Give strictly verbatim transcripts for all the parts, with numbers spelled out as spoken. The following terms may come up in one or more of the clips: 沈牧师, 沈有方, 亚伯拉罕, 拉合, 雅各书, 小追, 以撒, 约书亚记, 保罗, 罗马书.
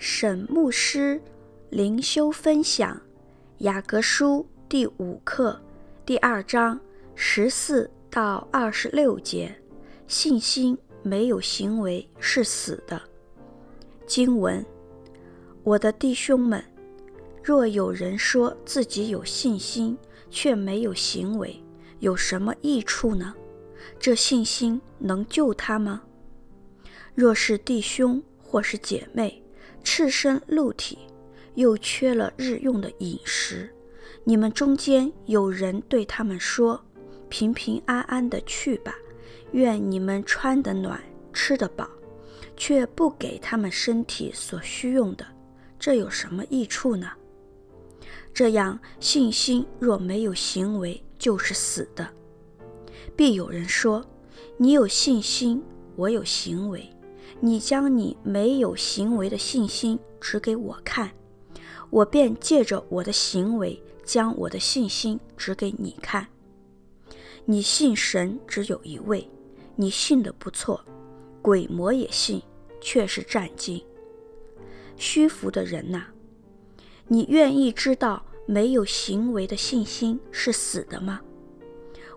沈牧师灵修分享雅各书第五课第二章十四到二十六节，信心没有行为是死的。经文：我的弟兄们，若有人说自己有信心，却没有行为，有什么益处呢？这信心能救他吗？若是弟兄或是姐妹赤身露体，又缺了日用的饮食，你们中间有人对他们说，平平安安的去吧，愿你们穿得暖，吃得饱，却不给他们身体所需用的，这有什么益处呢？这样，信心若没有行为，就是死的。必有人说，你有信心，我有行为，你将你没有行为的信心指给我看，我便借着我的行为将我的信心指给你看。你信神只有一位，你信得不错，鬼魔也信，却是战惊。虚浮的人哪，你愿意知道没有行为的信心是死的吗？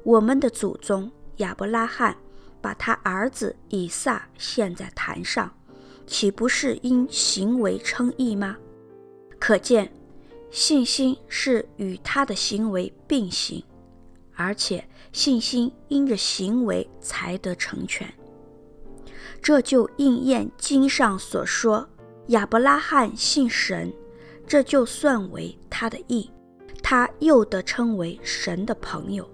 我们的祖宗亚伯拉罕把他儿子以撒献在坛上，岂不是因行为称义吗？可见，信心是与他的行为并行，而且信心因着行为才得成全。这就应验经上所说，亚伯拉罕信神，这就算为他的义，他又得称为神的朋友。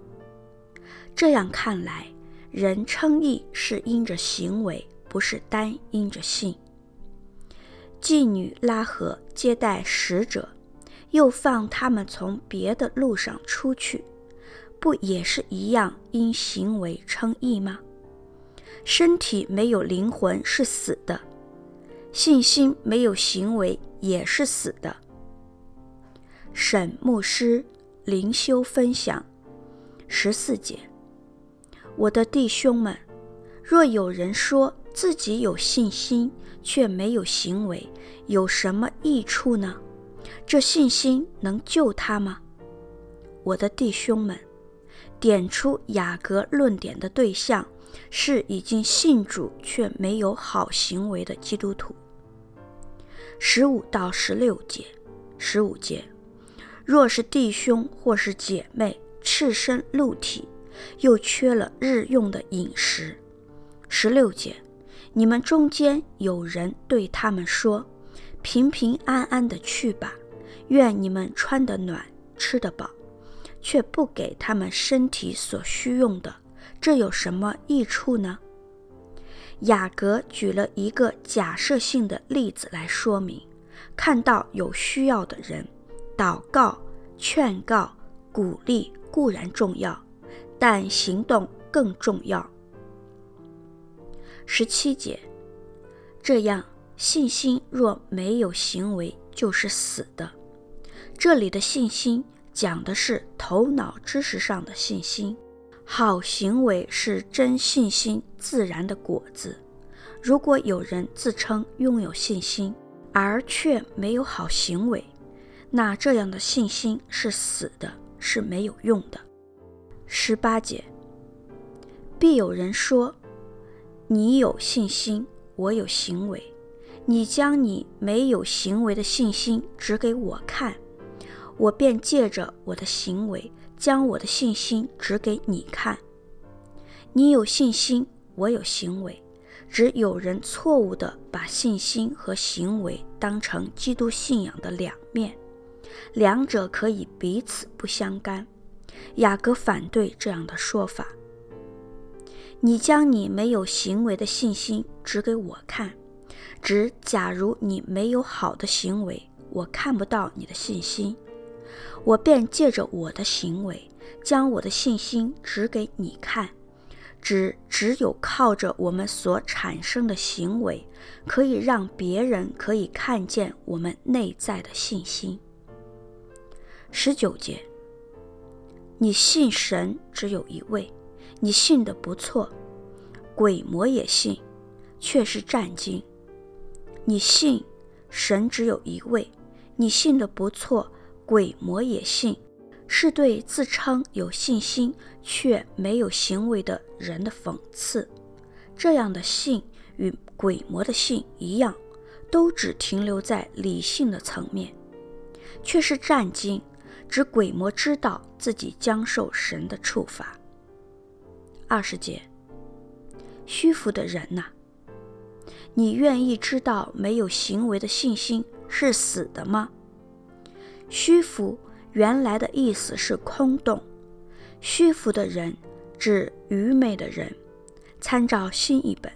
这样看来，人称义是因着行为，不是单因着信。妓女拉合接待使者，又放他们从别的路上出去，不也是一样因行为称义吗？身体没有灵魂是死的，信心没有行为也是死的。沈牧师灵修分享十四节，我的弟兄们，若有人说自己有信心，却没有行为，有什么益处呢？这信心能救他吗？我的弟兄们，点出雅各论点的对象是已经信主却没有好行为的基督徒。十五到十六节，十五节，若是弟兄或是姐妹赤身露体，又缺了日用的饮食。十六节，你们中间有人对他们说，平平安安的去吧，愿你们穿得暖，吃得饱，却不给他们身体所需用的，这有什么益处呢？雅各举了一个假设性的例子来说明，看到有需要的人，祷告、劝告、鼓励固然重要，但行动更重要。十七节，这样，信心若没有行为，就是死的。这里的信心讲的是头脑知识上的信心，好行为是真信心自然的果子。如果有人自称拥有信心，而却没有好行为，那这样的信心是死的，是没有用的。十八节，必有人说，你有信心，我有行为，你将你没有行为的信心指给我看，我便借着我的行为将我的信心指给你看。你有信心，我有行为，只有人错误地把信心和行为当成基督信仰的两面，两者可以彼此不相干。雅各反对这样的说法。你将你没有行为的信心指给我看，指假如你没有好的行为，我看不到你的信心，我便借着我的行为将我的信心指给你看，只只有靠着我们所产生的行为，可以让别人可以看见我们内在的信心。十九节，你信神只有一位，你信得不错，鬼魔也信，却是战惊。你信神只有一位，你信的不错，鬼魔也信，是对自称有信心却没有行为的人的讽刺。这样的信与鬼魔的信一样，都只停留在理性的层面，却是战惊，指鬼魔知道自己将受神的处罚。二十节，虚浮的人呐、啊，你愿意知道没有行为的信心是死的吗？虚浮原来的意思是空洞，虚浮的人指愚昧的人。参照新译本，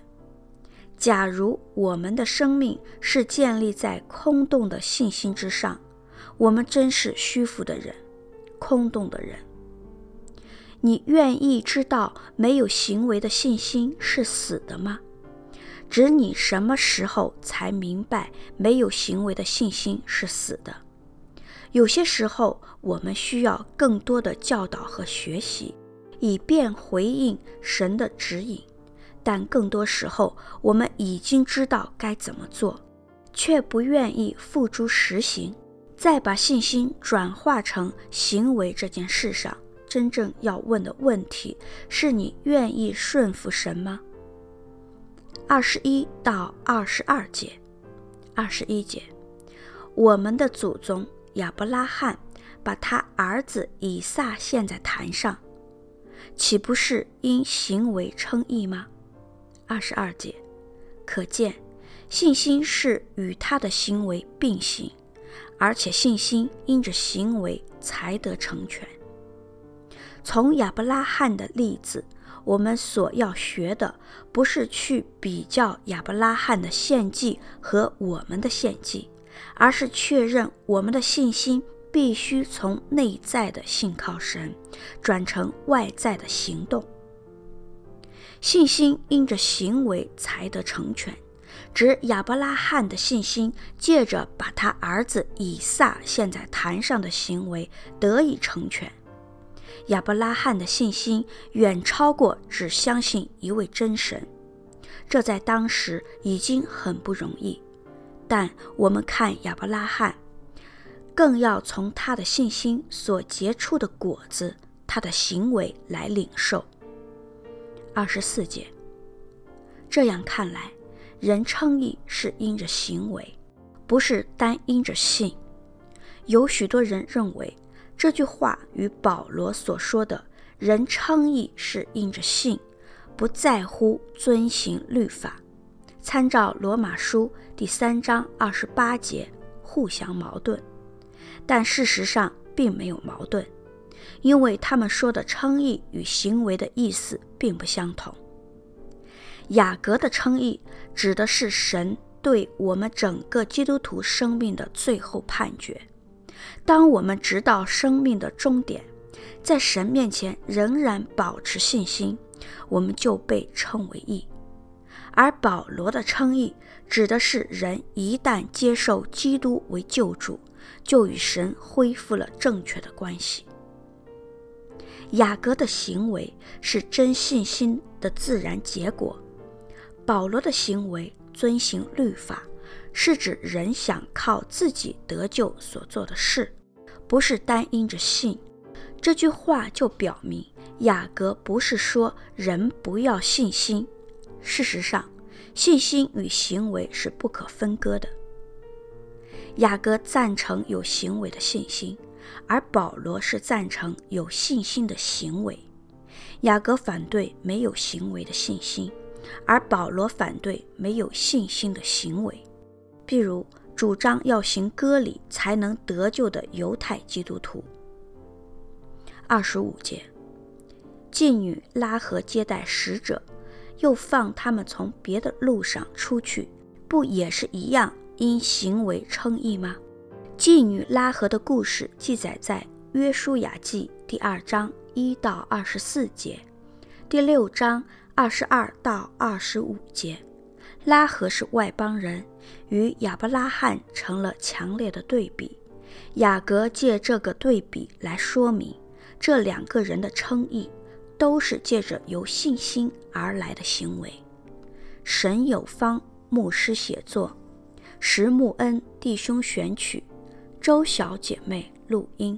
假如我们的生命是建立在空洞的信心之上，我们真是虚浮的人，空洞的人。你愿意知道没有行为的信心是死的吗？指你什么时候才明白没有行为的信心是死的？有些时候我们需要更多的教导和学习，以便回应神的指引，但更多时候我们已经知道该怎么做，却不愿意付诸实行。再把信心转化成行为这件事上，真正要问的问题是你愿意顺服神吗？二十一到二十二节。二十一节，我们的祖宗亚伯拉罕把他儿子以撒献在坛上，岂不是因行为称义吗？二十二节，可见信心是与他的行为并行，而且信心因着行为才得成全。从亚伯拉罕的例子，我们所要学的不是去比较亚伯拉罕的献祭和我们的献祭，而是确认我们的信心必须从内在的信靠神转成外在的行动。信心因着行为才得成全，指亚伯拉罕的信心借着把他儿子以撒献在坛上的行为得以成全。亚伯拉罕的信心远超过只相信一位真神，这在当时已经很不容易，但我们看亚伯拉罕，更要从他的信心所结出的果子，他的行为来领受。二十四节，这样看来，人称义是因着行为，不是单因着信。有许多人认为这句话与保罗所说的人称义是因着信，不在乎遵行律法，参照罗马书第三章二十八节，互相矛盾，但事实上并没有矛盾，因为他们说的称义与行为的意思并不相同。雅各的称义指的是神对我们整个基督徒生命的最后判决。当我们直到生命的终点，在神面前仍然保持信心，我们就被称为义。而保罗的称义指的是人一旦接受基督为救主，就与神恢复了正确的关系。雅各的行为是真信心的自然结果，保罗的行为遵行律法，是指人想靠自己得救所做的事，不是单因着信。这句话就表明，雅各不是说人不要信心，事实上，信心与行为是不可分割的。雅各赞成有行为的信心，而保罗是赞成有信心的行为。雅各反对没有行为的信心，而保罗反对没有信心的行为。譬如主张要行割礼才能得救的犹太基督徒。二十五节，妓女拉合接待使者，又放他们从别的路上出去，不也是一样因行为称义吗？妓女拉合的故事记载在约书亚记第二章一到二十四节，第六章二十二到二十五节。拉合是外邦人，与亚伯拉罕成了强烈的对比。雅各借这个对比来说明，这两个人的称义都是借着由信心而来的行为。沈有方牧师写作，石木恩弟兄选曲，周小姐妹录音。